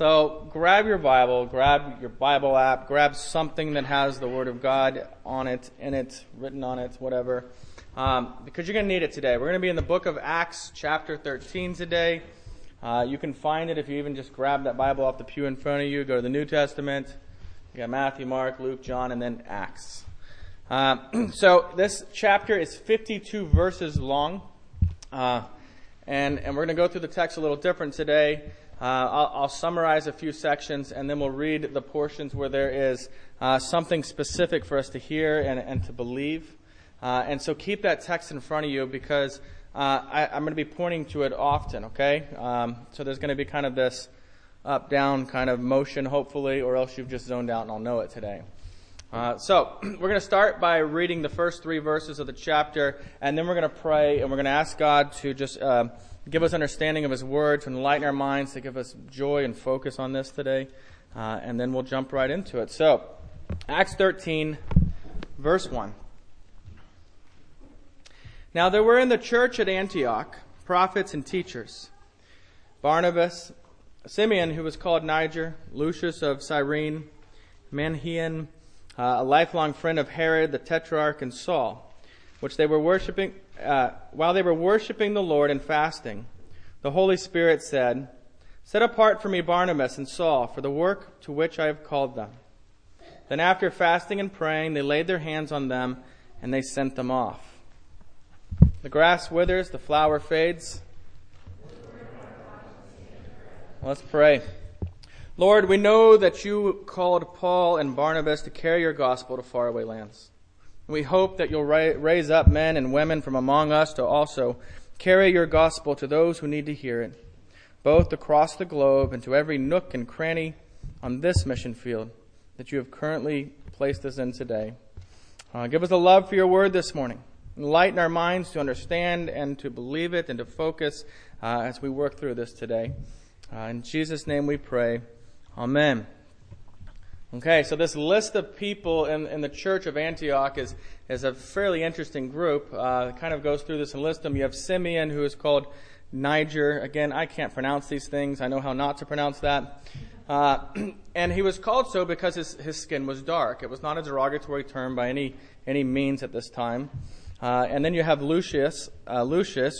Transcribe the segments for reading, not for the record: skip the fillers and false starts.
So grab your Bible, grab your Bible app, grab something that has the Word of God on it, in it, written on it, whatever, because you're going to need it today. We're going to be in the book of Acts chapter 13 today. You can find it if you even just grab that Bible off the pew in front of you, go to the New Testament, you got Matthew, Mark, Luke, John, and then Acts. So this chapter is 52 verses long, and we're going to go through the text a little different today. I'll summarize a few sections, and then we'll read the portions where there is something specific for us to hear and to believe. And so keep that text in front of you, because I'm going to be pointing to it often, okay? So there's going to be kind of this up-down kind of motion, hopefully, or else you've just zoned out and I'll know it today. So we're going to start by reading the first three verses of the chapter, and then we're going to pray, and we're going to ask God to just... give us understanding of His Word, to enlighten our minds, to give us joy and focus on this today. And then we'll jump right into it. So, Acts 13, verse 1. Now there were in the church at Antioch prophets and teachers: Barnabas, Simeon, who was called Niger, Lucius of Cyrene, Manaen, a lifelong friend of Herod the Tetrarch, and Saul, which they were worshiping... while they were worshiping the Lord and fasting, the Holy Spirit said, "Set apart for me Barnabas and Saul for the work to which I have called them." Then after fasting and praying, they laid their hands on them, and they sent them off. The grass withers, the flower fades. Let's pray. Lord, we know that you called Paul and Barnabas to carry your gospel to faraway lands. We hope that you'll raise up men and women from among us to also carry your gospel to those who need to hear it, both across the globe and to every nook and cranny on this mission field that you have currently placed us in today. Give us a love for your word this morning. Enlighten our minds to understand and to believe it and to focus as we work through this today. In Jesus' name we pray. Amen. Okay, so this list of people in the church of Antioch is a fairly interesting group. It kind of goes through this and lists them. You have Simeon, who is called Niger. Again, I can't pronounce these things. I know how not to pronounce that. And he was called so because his skin was dark. It was not a derogatory term by any means at this time. And then you have Lucius,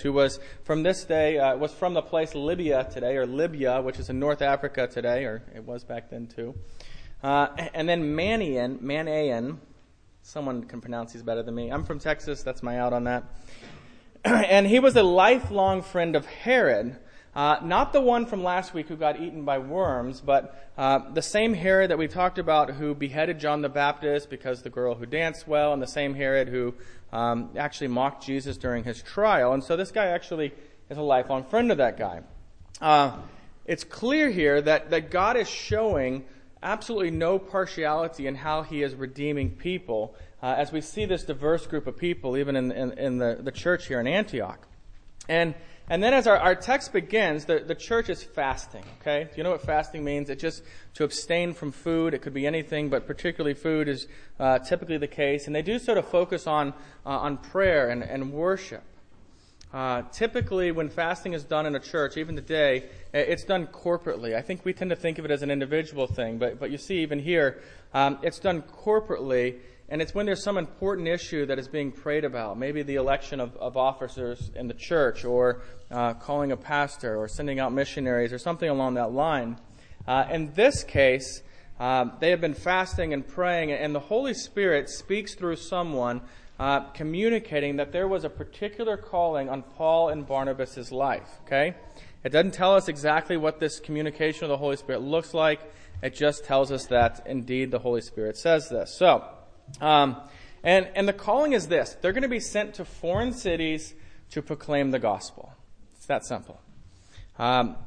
who was from this day, was from the place Libya today, or Libya, which is in North Africa today, or it was back then too. And then Manaen, someone can pronounce these better than me. I'm from Texas, that's my out on that. And he was a lifelong friend of Herod, not the one from last week who got eaten by worms, but the same Herod that we talked about who beheaded John the Baptist because the girl who danced well, and the same Herod who actually mocked Jesus during his trial. And so this guy actually is a lifelong friend of that guy. It's clear here that God is showing absolutely no partiality in how he is redeeming people, as we see this diverse group of people, even in the church here in Antioch. And then as our text begins, the church is fasting, okay? Do you know what fasting means? It's just to abstain from food. It could be anything, but particularly food is typically the case. And they do sort of focus on prayer and worship. Typically, when fasting is done in a church, even today, it's done corporately. I think we tend to think of it as an individual thing, but you see even here, it's done corporately, and it's when there's some important issue that is being prayed about, maybe the election of officers in the church, or calling a pastor, or sending out missionaries, or something along that line. In this case, they have been fasting and praying, and the Holy Spirit speaks through someone, communicating that there was a particular calling on Paul and Barnabas' life, okay? It doesn't tell us exactly what this communication of the Holy Spirit looks like. It just tells us that, indeed, the Holy Spirit says this. So, and the calling is this. They're going to be sent to foreign cities to proclaim the gospel. It's that simple.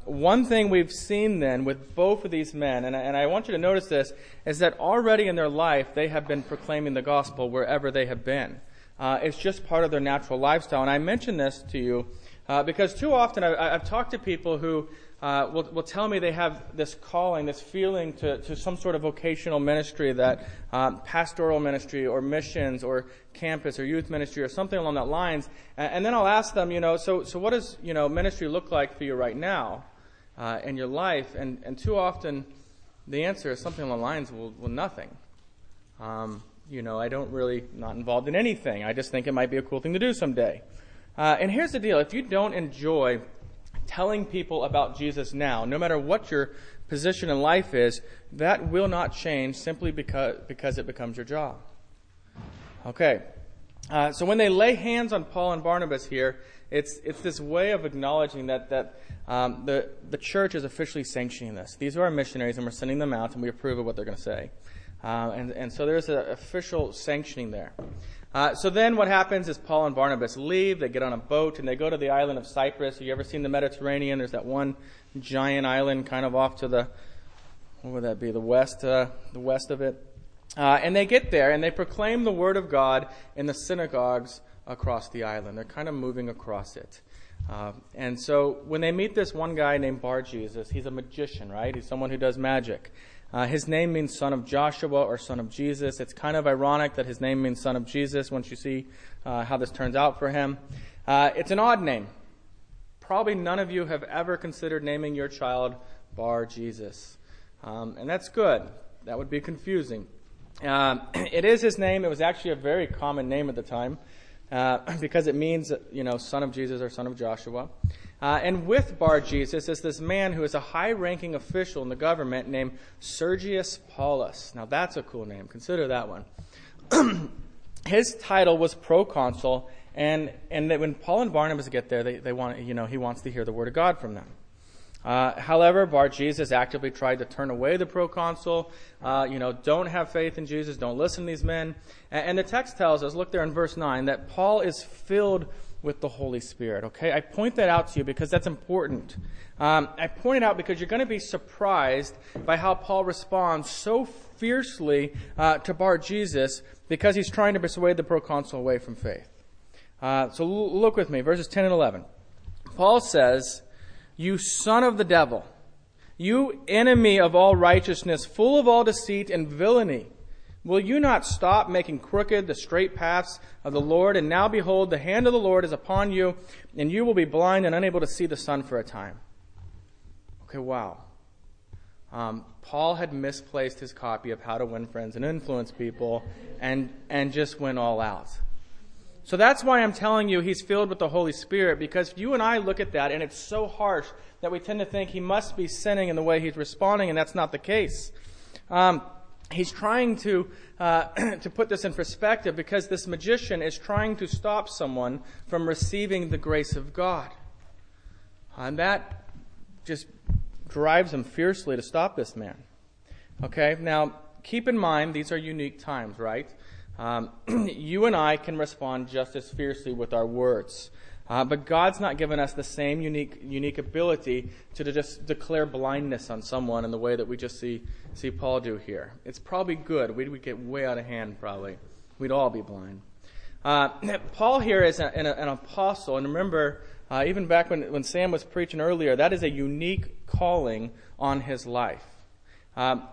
One thing we've seen then with both of these men, and I want you to notice this, is that already in their life they have been proclaiming the gospel wherever they have been. It's just part of their natural lifestyle. And I mention this to you because too often I've talked to people who will tell me they have this calling, this feeling to some sort of vocational ministry, that pastoral ministry or missions or campus or youth ministry or something along that lines. And then I'll ask them, so what does ministry look like for you right now? and your life. And too often the answer is something along the lines, well, nothing. I don't really, not involved in anything. I just think it might be a cool thing to do someday. And here's the deal. If you don't enjoy telling people about Jesus now, no matter what your position in life is, that will not change simply because it becomes your job. Okay. So when they lay hands on Paul and Barnabas here, it's this way of acknowledging that the church is officially sanctioning this. These are our missionaries, and we're sending them out, and we approve of what they're going to say. And so there's an official sanctioning there. So then what happens is Paul and Barnabas leave. They get on a boat, and they go to the island of Cyprus. Have you ever seen the Mediterranean? There's that one giant island kind of off to the, what would that be, the west of it. And they get there, and they proclaim the word of God in the synagogues across the island. They're kind of moving across it. And so when they meet this one guy named Bar Jesus, he's a magician, right? He's someone who does magic. His name means son of Joshua or son of Jesus. It's kind of ironic that his name means son of Jesus once you see how this turns out for him. It's an odd name. Probably none of you have ever considered naming your child Bar Jesus. And that's good. That would be confusing. It is his name. It was actually a very common name at the time because it means, son of Jesus or son of Joshua. And with Bar Jesus is this man who is a high-ranking official in the government named Sergius Paulus. Now, that's a cool name. Consider that one. His title was proconsul, and when Paul and Barnabas get there, they want, he wants to hear the word of God from them. However, Bar Jesus actively tried to turn away the proconsul, don't have faith in Jesus, don't listen to these men. And the text tells us, look there in verse 9, that Paul is filled with the Holy Spirit, okay? I point that out to you because that's important. I point it out because you're going to be surprised by how Paul responds so fiercely to Bar Jesus because he's trying to persuade the proconsul away from faith. So look with me, verses 10 and 11. Paul says, "You son of the devil, you enemy of all righteousness, full of all deceit and villainy, will you not stop making crooked the straight paths of the Lord? And now behold, the hand of the Lord is upon you, and you will be blind and unable to see the sun for a time." Okay, wow. Paul had misplaced his copy of How to Win Friends and Influence People and just went all out. So that's why I'm telling you he's filled with the Holy Spirit, because you and I look at that and it's so harsh that we tend to think he must be sinning in the way he's responding, and that's not the case. He's trying to put this in perspective because this magician is trying to stop someone from receiving the grace of God. And that just drives him fiercely to stop this man. Okay, now keep in mind these are unique times, right? You and I can respond just as fiercely with our words. But God's not given us the same unique ability to just declare blindness on someone in the way that we just see Paul do here. It's probably good. We'd get way out of hand, probably. We'd all be blind. Paul here is an apostle. And remember, even back when Sam was preaching earlier, that is a unique calling on his life.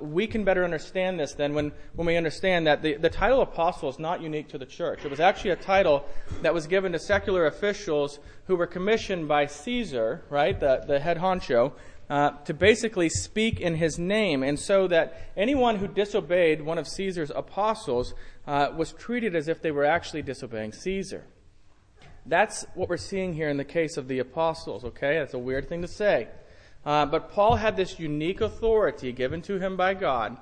We can better understand this than when we understand that the title apostle is not unique to the church. It was actually a title that was given to secular officials who were commissioned by Caesar, right, the head honcho, to basically speak in his name. And so that anyone who disobeyed one of Caesar's apostles was treated as if they were actually disobeying Caesar. That's what we're seeing here in the case of the apostles, okay? That's a weird thing to say. But Paul had this unique authority given to him by God,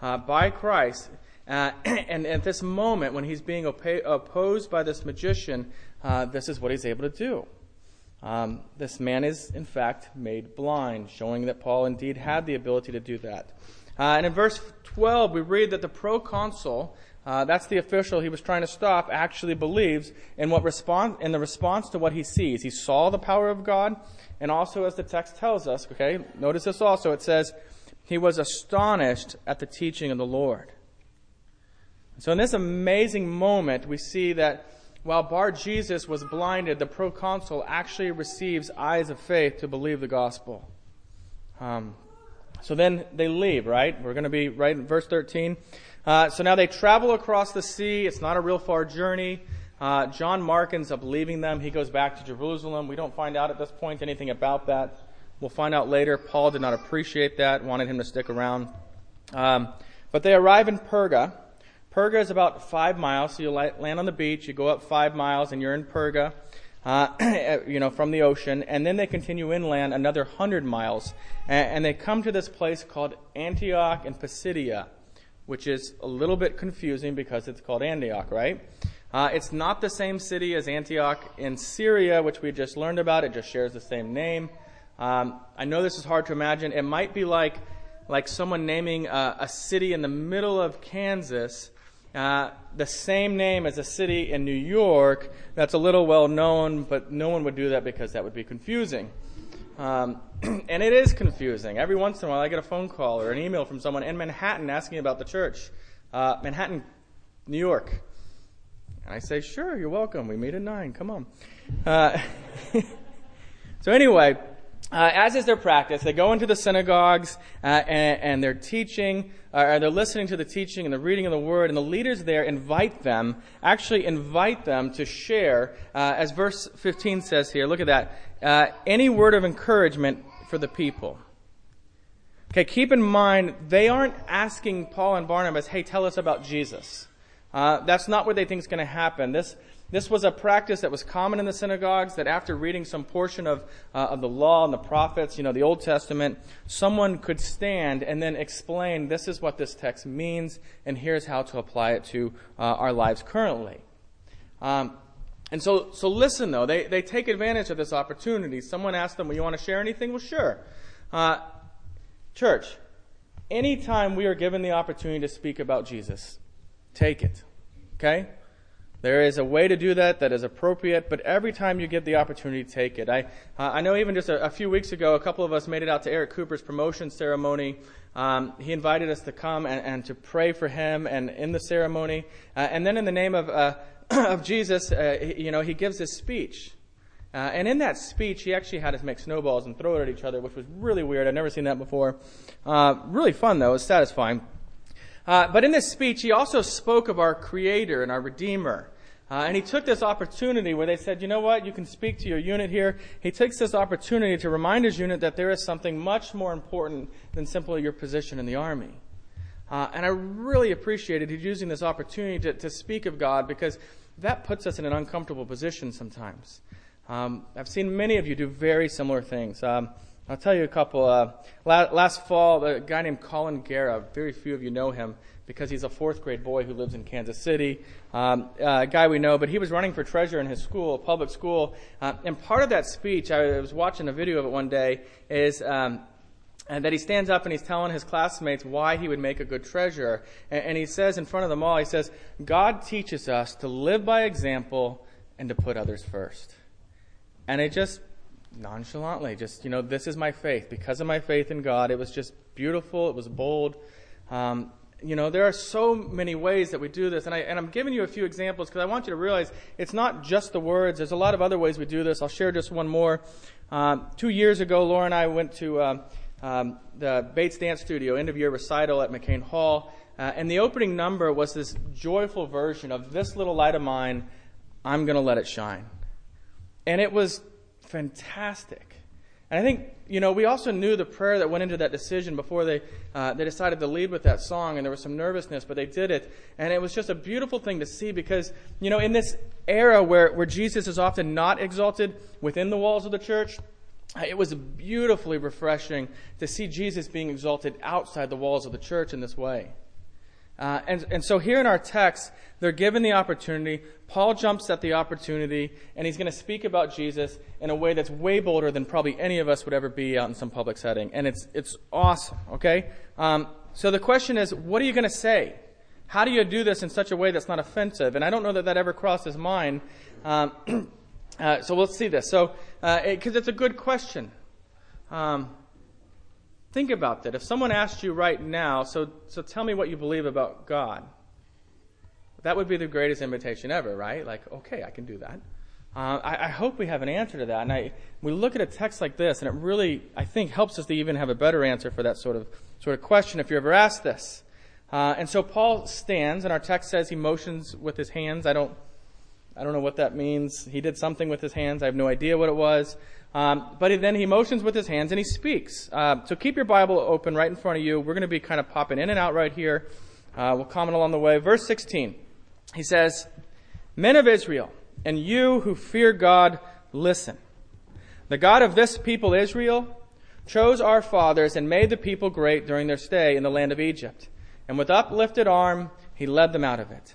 by Christ. And at this moment, when he's being opposed by this magician, this is what he's able to do. This man is, in fact, made blind, showing that Paul indeed had the ability to do that. And in verse 12, we read that the proconsul, that's the official he was trying to stop, actually believes in the response to what he sees. He saw the power of God, and also as the text tells us, okay, notice this also, it says, he was astonished at the teaching of the Lord. So in this amazing moment, we see that while Bar Jesus was blinded, the proconsul actually receives eyes of faith to believe the gospel. So then they leave, right? We're going to be right in verse 13. So now they travel across the sea. It's not a real far journey. John Mark ends up leaving them. He goes back to Jerusalem. We don't find out at this point anything about that. We'll find out later. Paul did not appreciate that, wanted him to stick around. But they arrive in Perga. Perga is about 5 miles, so you land on the beach, you go up 5 miles, and you're in Perga, from the ocean, and then they continue inland another 100 miles, and they come to this place called Antioch and Pisidia, which is a little bit confusing because it's called Antioch, right? It's not the same city as Antioch in Syria, which we just learned about. It just shares the same name. I know this is hard to imagine. It might be like someone naming a city in the middle of Kansas the same name as a city in New York that's a little well-known, but no one would do that because that would be confusing. And it is confusing. Every once in a while I get a phone call or an email from someone in Manhattan asking about the church. Manhattan, New York. And I say, sure, you're welcome. We meet at 9. Come on. So anyway, as is their practice, they go into the synagogues and they're teaching, or they're listening to the teaching and the reading of the word, and the leaders there invite them to share, as verse 15 says here. Look at that. Any word of encouragement for the people. Okay, keep in mind, they aren't asking Paul and Barnabas, hey, tell us about Jesus. That's not what they think is going to happen. This was a practice that was common in the synagogues, that after reading some portion of the law and the prophets, the Old Testament, someone could stand and then explain, this is what this text means, and here's how to apply it to our lives currently. So listen, though. They take advantage of this opportunity. Someone asked them, well, you want to share anything? Well, sure. Church, anytime we are given the opportunity to speak about Jesus, take it. Okay? There is a way to do that that is appropriate, but every time you get the opportunity, take it. I know even just a few weeks ago, a couple of us made it out to Eric Cooper's promotion ceremony. He invited us to come and to pray for him and in the ceremony. And then in the name of Jesus, he gives his speech. And in that speech, he actually had us make snowballs and throw it at each other, which was really weird. I've never seen that before. Really fun, though. It was satisfying. But in this speech, he also spoke of our Creator and our Redeemer. And he took this opportunity where they said, you know what, you can speak to your unit here. He takes this opportunity to remind his unit that there is something much more important than simply your position in the army. And I really appreciated him using this opportunity to speak of God, because that puts us in an uncomfortable position sometimes. I've seen many of you do very similar things. I'll tell you a couple. Last fall, a guy named Colin Guerra, very few of you know him, because he's a fourth-grade boy who lives in Kansas City, a guy we know, but he was running for treasurer in his school, public school. And part of that speech, I was watching a video of it one day, is that he stands up and he's telling his classmates why he would make a good treasurer. And he says in front of them all, he says, God teaches us to live by example and to put others first. And it just nonchalantly, this is my faith. Because of my faith in God, it was just beautiful. It was bold. There are so many ways that we do this, and I'm giving you a few examples because I want you to realize it's not just the words. There's a lot of other ways we do this. I'll share just one more. 2 years ago, Laura and I went to the Bates Dance Studio end-of-year recital at McCain Hall, and the opening number was this joyful version of This Little Light of Mine, I'm Gonna Let It Shine. And it was fantastic. And I think, we also knew the prayer that went into that decision before they decided to lead with that song, and there was some nervousness, but they did it. And it was just a beautiful thing to see because, in this era where Jesus is often not exalted within the walls of the church, it was beautifully refreshing to see Jesus being exalted outside the walls of the church in this way. And so here in our text, they're given the opportunity. Paul jumps at the opportunity, and he's going to speak about Jesus in a way that's way bolder than probably any of us would ever be out in some public setting. And it's awesome, okay? So the question is, what are you going to say? How do you do this in such a way that's not offensive? And I don't know that ever crossed his mind. So we'll see this. So, because it's a good question. Think about that. If someone asked you right now, so tell me what you believe about God, that would be the greatest invitation ever, right? Like, okay, I can do that. I hope we have an answer to that. And we look at a text like this, and it really, I think, helps us to even have a better answer for that sort of question if you're ever asked this. And so Paul stands, and our text says he motions with his hands. I don't I don't know what that means. He did something with his hands. I have no idea what it was. But then he motions with his hands and he speaks. So keep your Bible open right in front of you. We're going to be kind of popping in and out right here. We'll comment along the way. Verse 16, he says, "Men of Israel, and you who fear God, listen. The God of this people Israel chose our fathers and made the people great during their stay in the land of Egypt. And with uplifted arm, he led them out of it."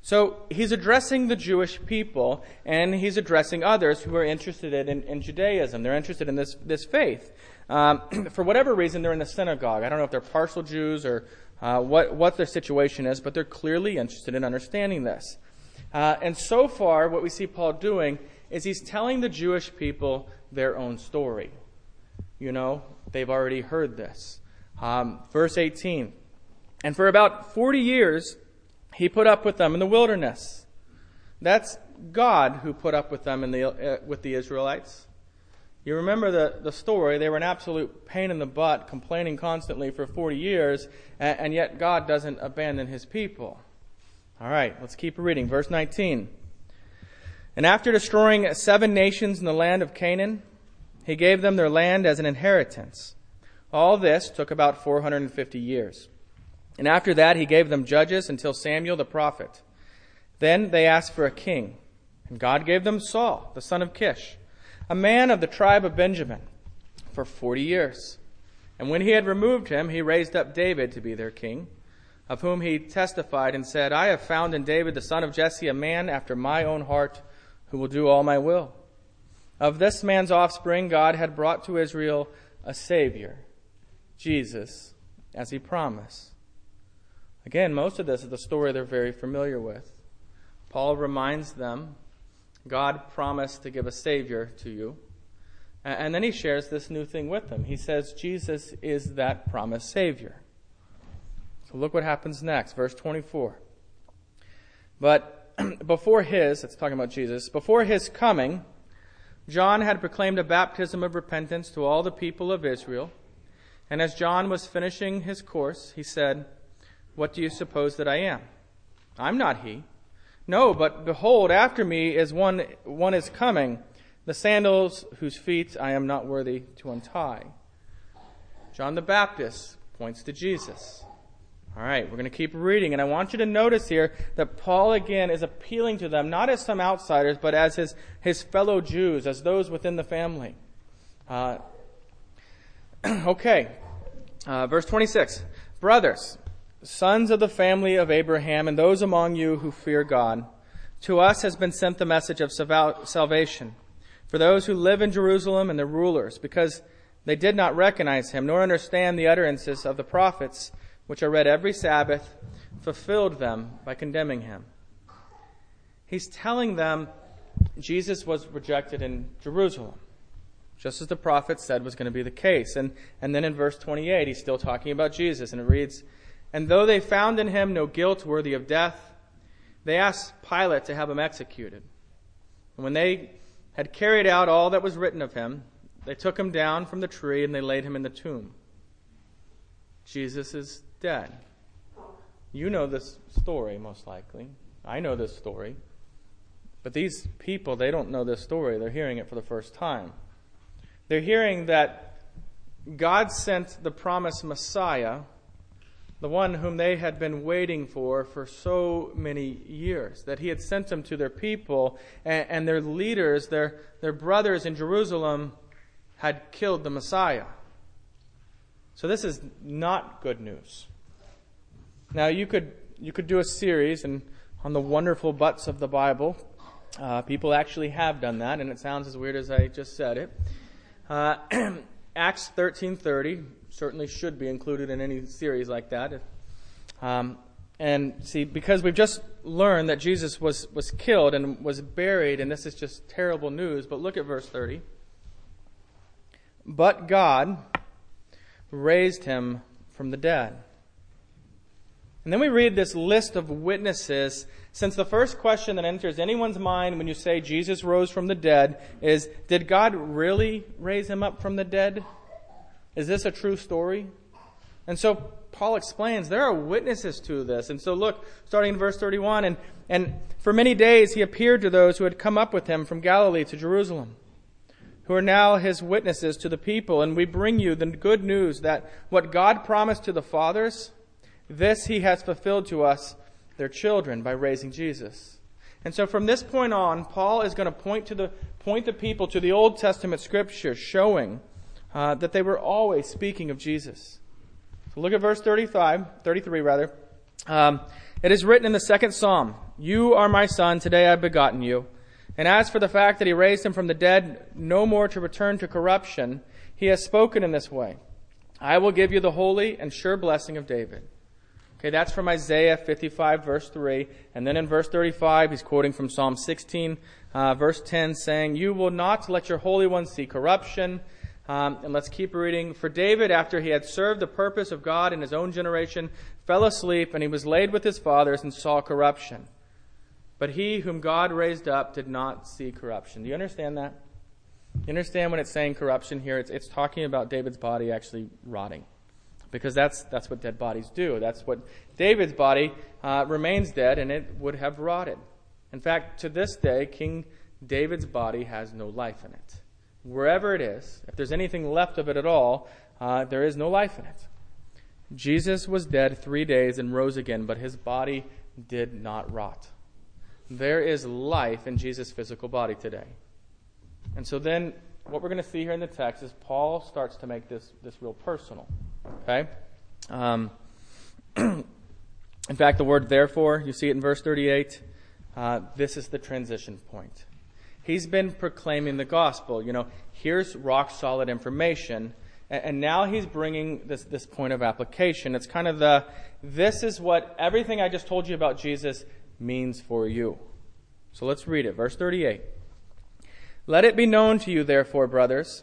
So he's addressing the Jewish people, and he's addressing others who are interested in Judaism. They're interested in this faith. For whatever reason, they're in the synagogue. I don't know if they're partial Jews or what their situation is, but they're clearly interested in understanding this. And so far, what we see Paul doing is he's telling the Jewish people their own story. You know, they've already heard this. Verse 18, "And for about 40 years, he put up with them in the wilderness." That's God who put up with them with the Israelites. You remember the story. They were an absolute pain in the butt, complaining constantly for 40 years, and yet God doesn't abandon his people. All right, let's keep reading. Verse 19. "And after destroying 7 nations in the land of Canaan, he gave them their land as an inheritance. All this took about 450 years. And after that, he gave them judges until Samuel the prophet. Then they asked for a king, and God gave them Saul, the son of Kish, a man of the tribe of Benjamin, for 40 years. And when he had removed him, he raised up David to be their king, of whom he testified and said, 'I have found in David, the son of Jesse, a man after my own heart, who will do all my will.' Of this man's offspring, God had brought to Israel a Savior, Jesus, as he promised." Again, most of this is the story they're very familiar with. Paul reminds them, God promised to give a Savior to you. And then he shares this new thing with them. He says, Jesus is that promised Savior. So look what happens next. Verse 24. "But before his coming, John had proclaimed a baptism of repentance to all the people of Israel. And as John was finishing his course, he said, 'What do you suppose that I am? I'm not he. No, but behold, after me is one is coming, the sandals whose feet I am not worthy to untie.'" John the Baptist points to Jesus. All right, we're going to keep reading. And I want you to notice here that Paul, again, is appealing to them, not as some outsiders, but as his fellow Jews, as those within the family. Verse 26. "Brothers, sons of the family of Abraham, and those among you who fear God, to us has been sent the message of salvation for those who live in Jerusalem and the rulers, because they did not recognize him, nor understand the utterances of the prophets, which are read every Sabbath, fulfilled them by condemning him." He's telling them Jesus was rejected in Jerusalem, just as the prophet said was going to be the case. And then in verse 28, he's still talking about Jesus, and it reads, "And though they found in him no guilt worthy of death, they asked Pilate to have him executed. And when they had carried out all that was written of him, they took him down from the tree and they laid him in the tomb." Jesus is dead. You know this story, most likely. I know this story. But these people, they don't know this story. They're hearing it for the first time. They're hearing that God sent the promised Messiah, the one whom they had been waiting for so many years, that he had sent them to their people, and their leaders, their brothers in Jerusalem, had killed the Messiah. So this is not good news. Now, you could do a series on the wonderful butts of the Bible. People actually have done that, and it sounds as weird as I just said it. Acts 13:30 certainly should be included in any series like that. Because we've just learned that Jesus was killed and was buried, and this is just terrible news. But look at verse 30. "But God raised him from the dead." And then we read this list of witnesses, since the first question that enters anyone's mind when you say Jesus rose from the dead is, did God really raise him up from the dead? Is this a true story? And so Paul explains, there are witnesses to this. And so look, starting in verse 31, and for many days he appeared to those who had come up with him from Galilee to Jerusalem, who are now his witnesses to the people. And we bring you the good news that what God promised to the fathers, this he has fulfilled to us, their children, by raising Jesus. And so from this point on, Paul is going to point the people to the Old Testament Scripture, showing that they were always speaking of Jesus. So look at verse 33. It is written in the second Psalm, "You are my son, today I have begotten you." And as for the fact that he raised him from the dead, no more to return to corruption, he has spoken in this way, "I will give you the holy and sure blessing of David." Okay, that's from Isaiah 55, verse 3. And then in verse 35, he's quoting from Psalm 16, verse 10, saying, "You will not let your Holy One see corruption." And let's keep reading. "For David, after he had served the purpose of God in his own generation, fell asleep, and he was laid with his fathers and saw corruption. But he whom God raised up did not see corruption." Do you understand that? You understand when it's saying corruption here? It's talking about David's body actually rotting, because that's what dead bodies do. That's what David's body remains dead, and it would have rotted. In fact, to this day, King David's body has no life in it. Wherever it is, if there's anything left of it at all, there is no life in it. Jesus was dead 3 days and rose again, but his body did not rot. There is life in Jesus' physical body today. And so then what we're going to see here in the text is Paul starts to make this real personal. Okay? In fact, the word "therefore," you see it in verse 38. This is the transition point. He's been proclaiming the gospel. You know, here's rock-solid information. And now he's bringing this point of application. It's kind of this is what everything I just told you about Jesus means for you. So let's read it. Verse 38. "Let it be known to you, therefore, brothers,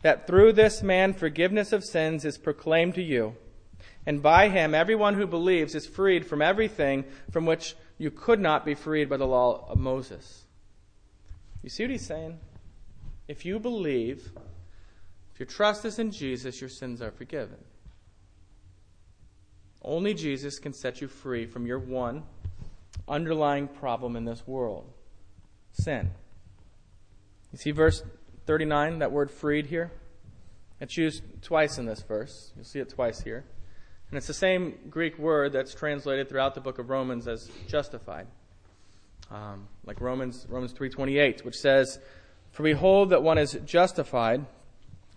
that through this man forgiveness of sins is proclaimed to you, and by him everyone who believes is freed from everything from which you could not be freed by the law of Moses." You see what he's saying? If you believe, if your trust is in Jesus, your sins are forgiven. Only Jesus can set you free from your one underlying problem in this world: sin. You see verse 39, that word "freed" here? It's used twice in this verse. You'll see it twice here. And it's the same Greek word that's translated throughout the book of Romans as "justified." Like Romans 3:28, which says, "For we hold that one is justified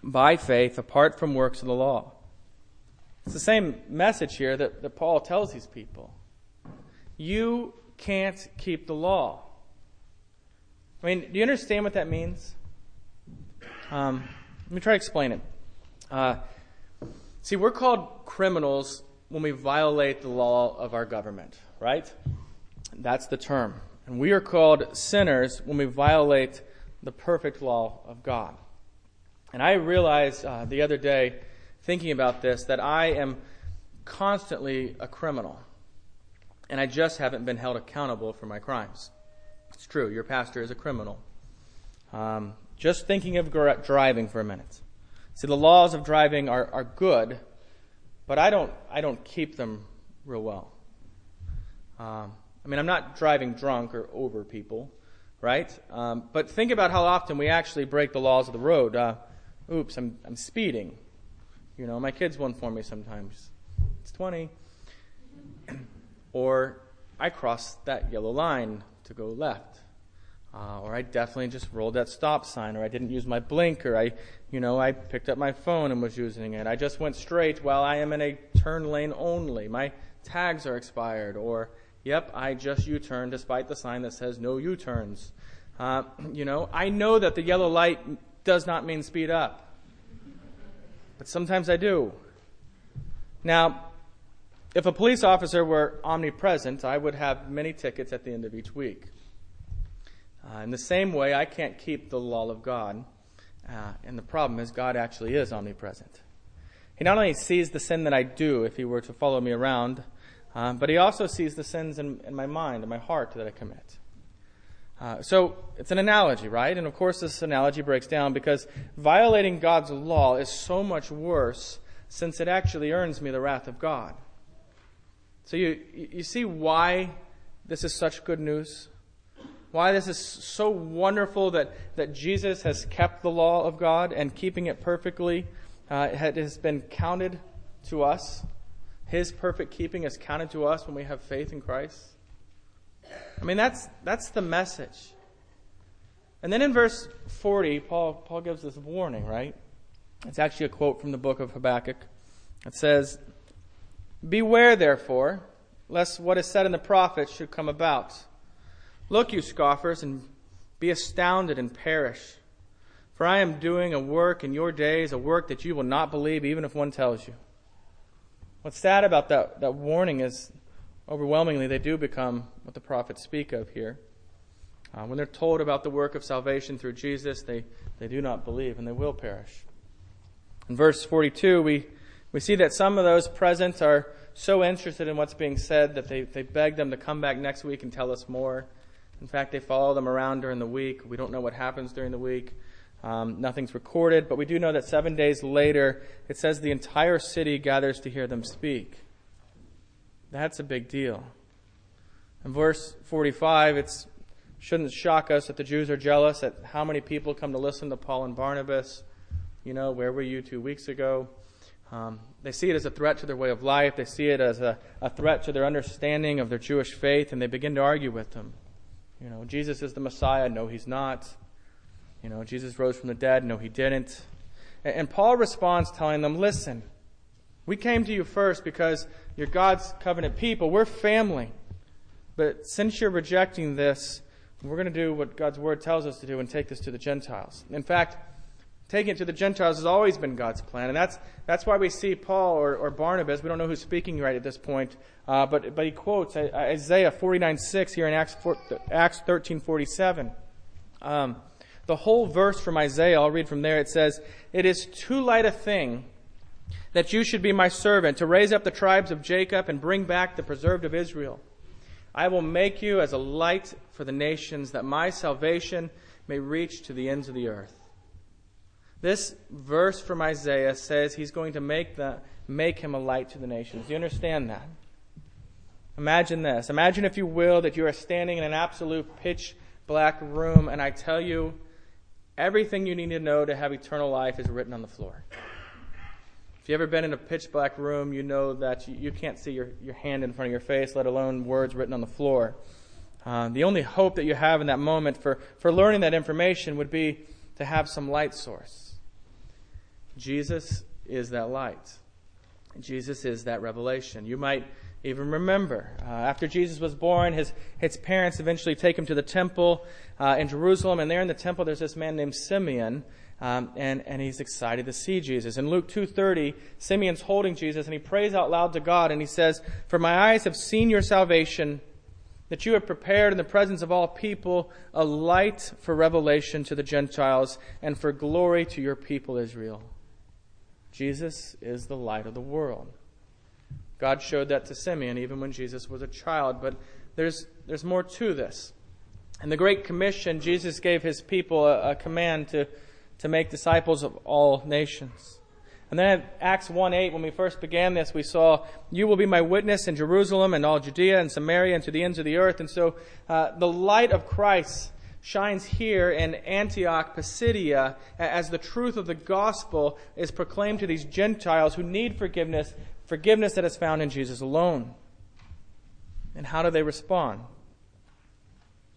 by faith apart from works of the law." It's the same message here that Paul tells these people. You can't keep the law. I mean, do you understand what that means? Let me try to explain it. See, we're called criminals when we violate the law of our government, right? That's the term. And we are called sinners when we violate the perfect law of God. And I realized the other day, thinking about this, that I am constantly a criminal. And I just haven't been held accountable for my crimes. It's true. Your pastor is a criminal. Just thinking of driving for a minute. See, the laws of driving are good, but I don't keep them real well. I mean, I'm not driving drunk or over people, right? But think about how often we actually break the laws of the road. Oops, I'm speeding. You know, my kids won't for me sometimes. It's 20. Or I crossed that yellow line to go left. Or I definitely just rolled that stop sign. Or I didn't use my blinker. I picked up my phone and was using it. I just went straight while I am in a turn lane only. My tags are expired. Or, yep, I just U-turned despite the sign that says no U-turns. I know that the yellow light does not mean speed up. But sometimes I do. Now, if a police officer were omnipresent, I would have many tickets at the end of each week. In the same way, I can't keep the law of God. And the problem is God actually is omnipresent. He not only sees the sin that I do if he were to follow me around, but he also sees the sins in my mind and my heart that I commit. So it's an analogy, right? And of course this analogy breaks down because violating God's law is so much worse since it actually earns me the wrath of God. So you see why this is such good news? Why this is so wonderful that Jesus has kept the law of God and keeping it perfectly has been counted to us. His perfect keeping is counted to us when we have faith in Christ. I mean, that's the message. And then in verse 40, Paul gives this warning, right? It's actually a quote from the book of Habakkuk. It says, "Beware, therefore, lest what is said in the prophets should come about. Look, you scoffers, and be astounded and perish. For I am doing a work in your days, a work that you will not believe, even if one tells you." What's sad about that warning is, overwhelmingly, they do become what the prophets speak of here. When they're told about the work of salvation through Jesus, they do not believe, and they will perish. In verse 42, we see that some of those present are so interested in what's being said that they beg them to come back next week and tell us more. In fact, they follow them around during the week. We don't know what happens during the week. Nothing's recorded, but we do know that 7 days later, it says the entire city gathers to hear them speak. That's a big deal. In verse 45, it shouldn't shock us that the Jews are jealous at how many people come to listen to Paul and Barnabas. You know, where were you 2 weeks ago? They see it as a threat to their way of life. They see it as a threat to their understanding of their Jewish faith, and they begin to argue with them. You know, Jesus is the Messiah. No, he's not. You know, Jesus rose from the dead. No, he didn't. And Paul responds telling them, listen, we came to you first because you're God's covenant people. We're family. But since you're rejecting this, we're going to do what God's word tells us to do and take this to the Gentiles. In fact, taking it to the Gentiles has always been God's plan, and that's why we see Paul or Barnabas. We don't know who's speaking right at this point, but he quotes Isaiah 49:6 here in Acts 13:47. The whole verse from Isaiah, I'll read from there. It says, "It is too light a thing that you should be my servant to raise up the tribes of Jacob and bring back the preserved of Israel. I will make you as a light for the nations, that my salvation may reach to the ends of the earth." This verse from Isaiah says he's going to make him a light to the nations. Do you understand that? Imagine this. Imagine, if you will, that you are standing in an absolute pitch black room, and I tell you everything you need to know to have eternal life is written on the floor. If you've ever been in a pitch black room, you know that you can't see your hand in front of your face, let alone words written on the floor. The only hope that you have in that moment for learning that information would be to have some light source. Jesus is that light. Jesus is that revelation. You might even remember, after Jesus was born, his parents eventually take him to the temple in Jerusalem, and there in the temple there's this man named Simeon, and he's excited to see Jesus. In Luke 2:30, Simeon's holding Jesus, and he prays out loud to God, and he says, "For my eyes have seen your salvation, that you have prepared in the presence of all people a light for revelation to the Gentiles and for glory to your people Israel." Jesus is the light of the world. God showed that to Simeon even when Jesus was a child, but there's more to this. In the Great Commission, Jesus gave his people a command to make disciples of all nations. And then in Acts 1:8, when we first began this, we saw, "You will be my witness in Jerusalem and all Judea and Samaria and to the ends of the earth." And so the light of Christ shines here in Antioch, Pisidia, as the truth of the gospel is proclaimed to these Gentiles who need forgiveness that is found in Jesus alone. And how do they respond?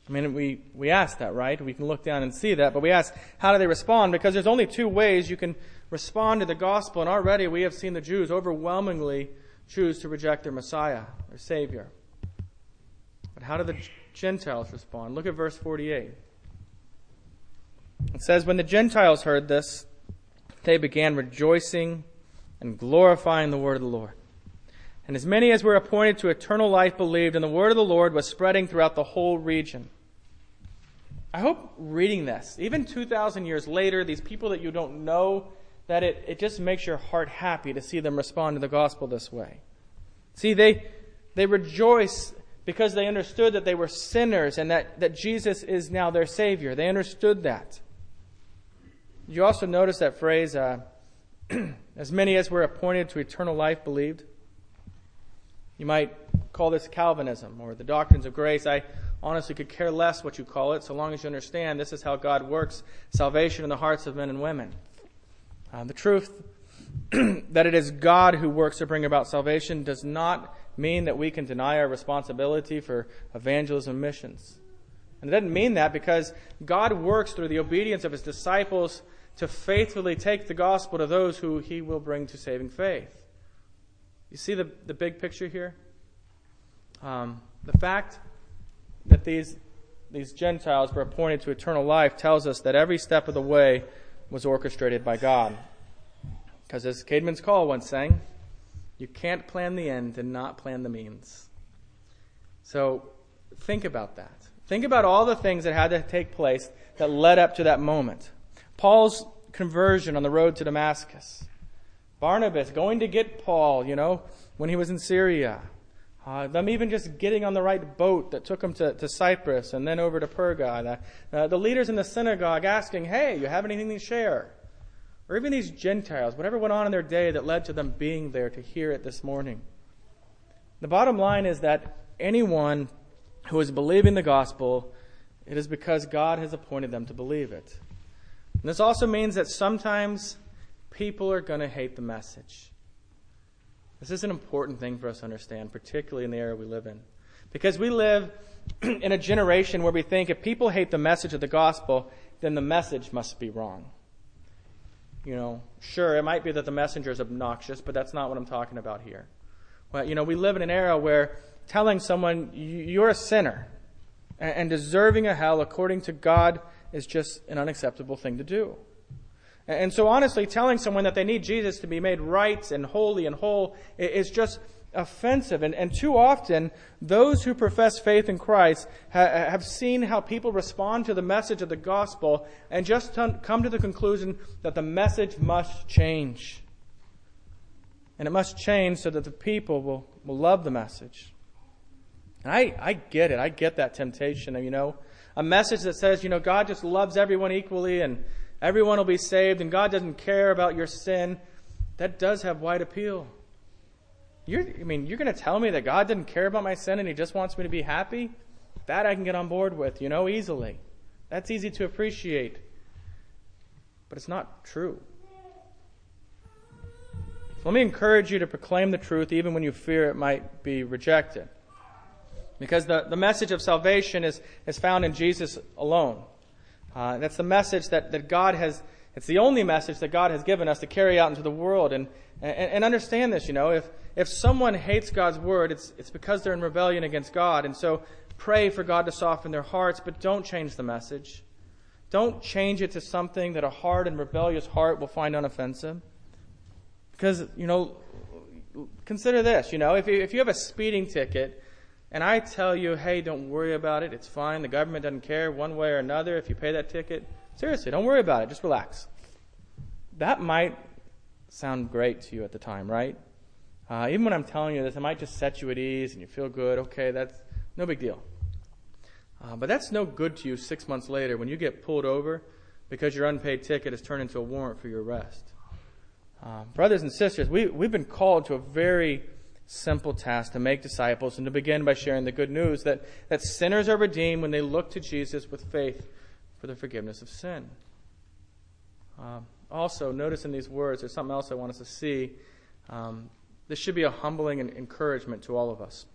I mean, we ask that, right? We can look down and see that, but we ask, how do they respond? Because there's only two ways you can respond to the gospel, and already we have seen the Jews overwhelmingly choose to reject their Messiah, their Savior. But how do the Gentiles respond? Look at verse 48. It says, "When the Gentiles heard this, they began rejoicing and glorifying the word of the Lord. And as many as were appointed to eternal life believed, and the word of the Lord was spreading throughout the whole region." I hope reading this, even 2,000 years later, these people that you don't know, that it just makes your heart happy to see them respond to the gospel this way. See, they rejoice because they understood that they were sinners and that Jesus is now their Savior. They understood that. You also notice that phrase, As many as were appointed to eternal life believed. You might call this Calvinism or the doctrines of grace. I honestly could care less what you call it, so long as you understand this is how God works salvation in the hearts of men and women. The truth that it is God who works to bring about salvation does not mean that we can deny our responsibility for evangelism missions. And it doesn't mean that because God works through the obedience of his disciples to faithfully take the gospel to those who he will bring to saving faith. You see the big picture here? The fact that these Gentiles were appointed to eternal life tells us that every step of the way was orchestrated by God. Because as Cademan's Call once sang, you can't plan the end and not plan the means. So think about that. Think about all the things that had to take place that led up to that moment. Paul's conversion on the road to Damascus. Barnabas going to get Paul, when he was in Syria. Them even just getting on the right boat that took him to Cyprus and then over to Perga. The leaders in the synagogue asking, hey, you have anything to share? Or even these Gentiles, whatever went on in their day that led to them being there to hear it this morning. The bottom line is that anyone who is believing the gospel, it is because God has appointed them to believe it. And this also means that sometimes people are going to hate the message. This is an important thing for us to understand, particularly in the era we live in. Because we live in a generation where we think if people hate the message of the gospel, then the message must be wrong. Sure, it might be that the messenger is obnoxious, but that's not what I'm talking about here. Well, we live in an era where telling someone you're a sinner and deserving a hell according to God is just an unacceptable thing to do. And so honestly, telling someone that they need Jesus to be made right and holy and whole is just offensive. And too often, those who profess faith in Christ have seen how people respond to the message of the gospel and just come to the conclusion that the message must change. And it must change so that the people will love the message. And I get it. I get that temptation. A message that says, God just loves everyone equally and everyone will be saved, and God doesn't care about your sin. That does have wide appeal. You're going to tell me that God didn't care about my sin and he just wants me to be happy? That I can get on board with, easily. That's easy to appreciate. But it's not true. So let me encourage you to proclaim the truth even when you fear it might be rejected. Because the message of salvation is found in Jesus alone. That's the message that God has, it's the only message that God has given us to carry out into the world. And understand this, if someone hates God's word, it's because they're in rebellion against God. And so pray for God to soften their hearts, but don't change the message. Don't change it to something that a hard and rebellious heart will find unoffensive. Because, consider this, if you have a speeding ticket, and I tell you, hey, don't worry about it. It's fine. The government doesn't care one way or another if you pay that ticket. Seriously, don't worry about it. Just relax. That might sound great to you at the time, right? Even when I'm telling you this, it might just set you at ease and you feel good. Okay, that's no big deal. But that's no good to you 6 months later when you get pulled over because your unpaid ticket has turned into a warrant for your arrest. Brothers and sisters, we've been called to a very simple task to make disciples and to begin by sharing the good news that sinners are redeemed when they look to Jesus with faith for the forgiveness of sin. Also, notice in these words, there's something else I want us to see. This should be a humbling encouragement to all of us,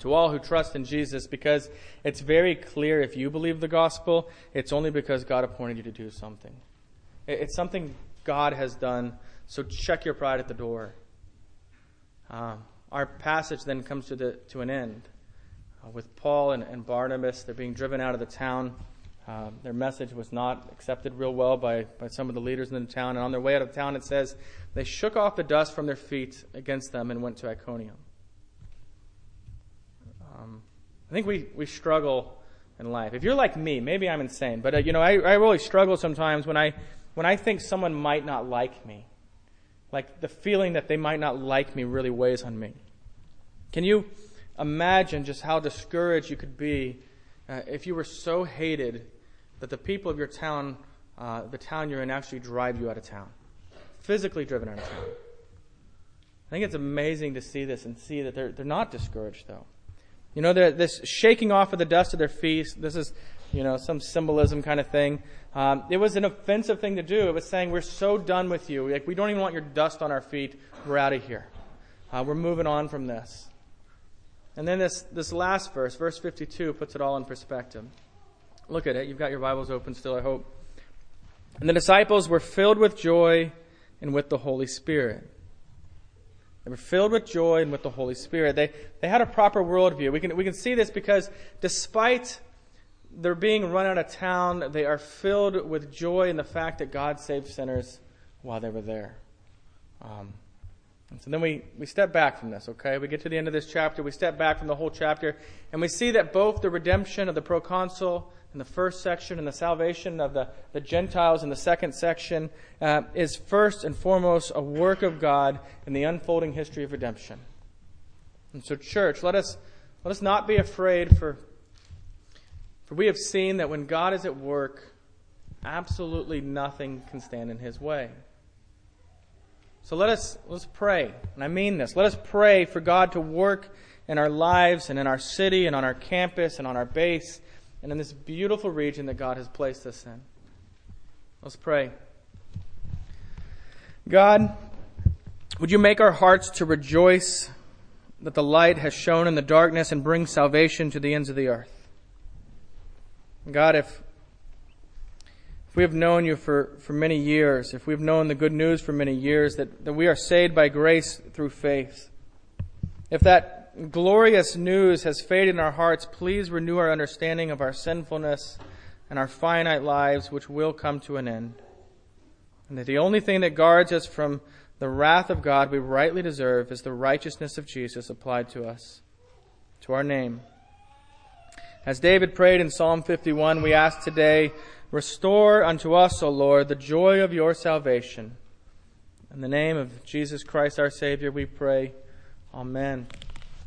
to all who trust in Jesus, because it's very clear if you believe the gospel, it's only because God appointed you to do something. It's something God has done, so check your pride at the door. Our passage then comes to an end with Paul and Barnabas. They're being driven out of the town. Their message was not accepted real well by some of the leaders in the town. And on their way out of town, it says, they shook off the dust from their feet against them and went to Iconium. I think we struggle in life. If you're like me, maybe I'm insane, but I really struggle sometimes when I think someone might not like me. Like the feeling that they might not like me really weighs on me. Can you imagine just how discouraged you could be if you were so hated that the people of your town, the town you're in, actually drive you out of town? physically driven out of town. I think it's amazing to see this and see that they're not discouraged, though. You know, this shaking off of the dust of their feet, this is, some symbolism kind of thing. It was an offensive thing to do. It was saying, we're so done with you. Like, we don't even want your dust on our feet. We're out of here. We're moving on from this. And then this last verse, verse 52, puts it all in perspective. Look at it. You've got your Bibles open still, I hope. And the disciples were filled with joy and with the Holy Spirit. They were filled with joy and with the Holy Spirit. They had a proper worldview. We can see this because despite their being run out of town, they are filled with joy in the fact that God saved sinners while they were there. And so then we step back from this, okay? We get to the end of this chapter. We step back from the whole chapter, and we see that both the redemption of the proconsul in the first section and the salvation of the Gentiles in the second section is first and foremost a work of God in the unfolding history of redemption. And so, church, let us not be afraid, for we have seen that when God is at work, absolutely nothing can stand in His way. So let's pray, and I mean this. Let us pray for God to work in our lives and in our city and on our campus and on our base and in this beautiful region that God has placed us in. Let's pray. God, would you make our hearts to rejoice that the light has shone in the darkness and bring salvation to the ends of the earth? God, if we have known you for many years, if we've known the good news for many years, that we are saved by grace through faith, if that glorious news has faded in our hearts, please renew our understanding of our sinfulness and our finite lives, which will come to an end. And that the only thing that guards us from the wrath of God we rightly deserve is the righteousness of Jesus applied to us, to our name. As David prayed in Psalm 51, we ask today, restore unto us, O Lord, the joy of your salvation. In the name of Jesus Christ, our Savior, we pray. Amen.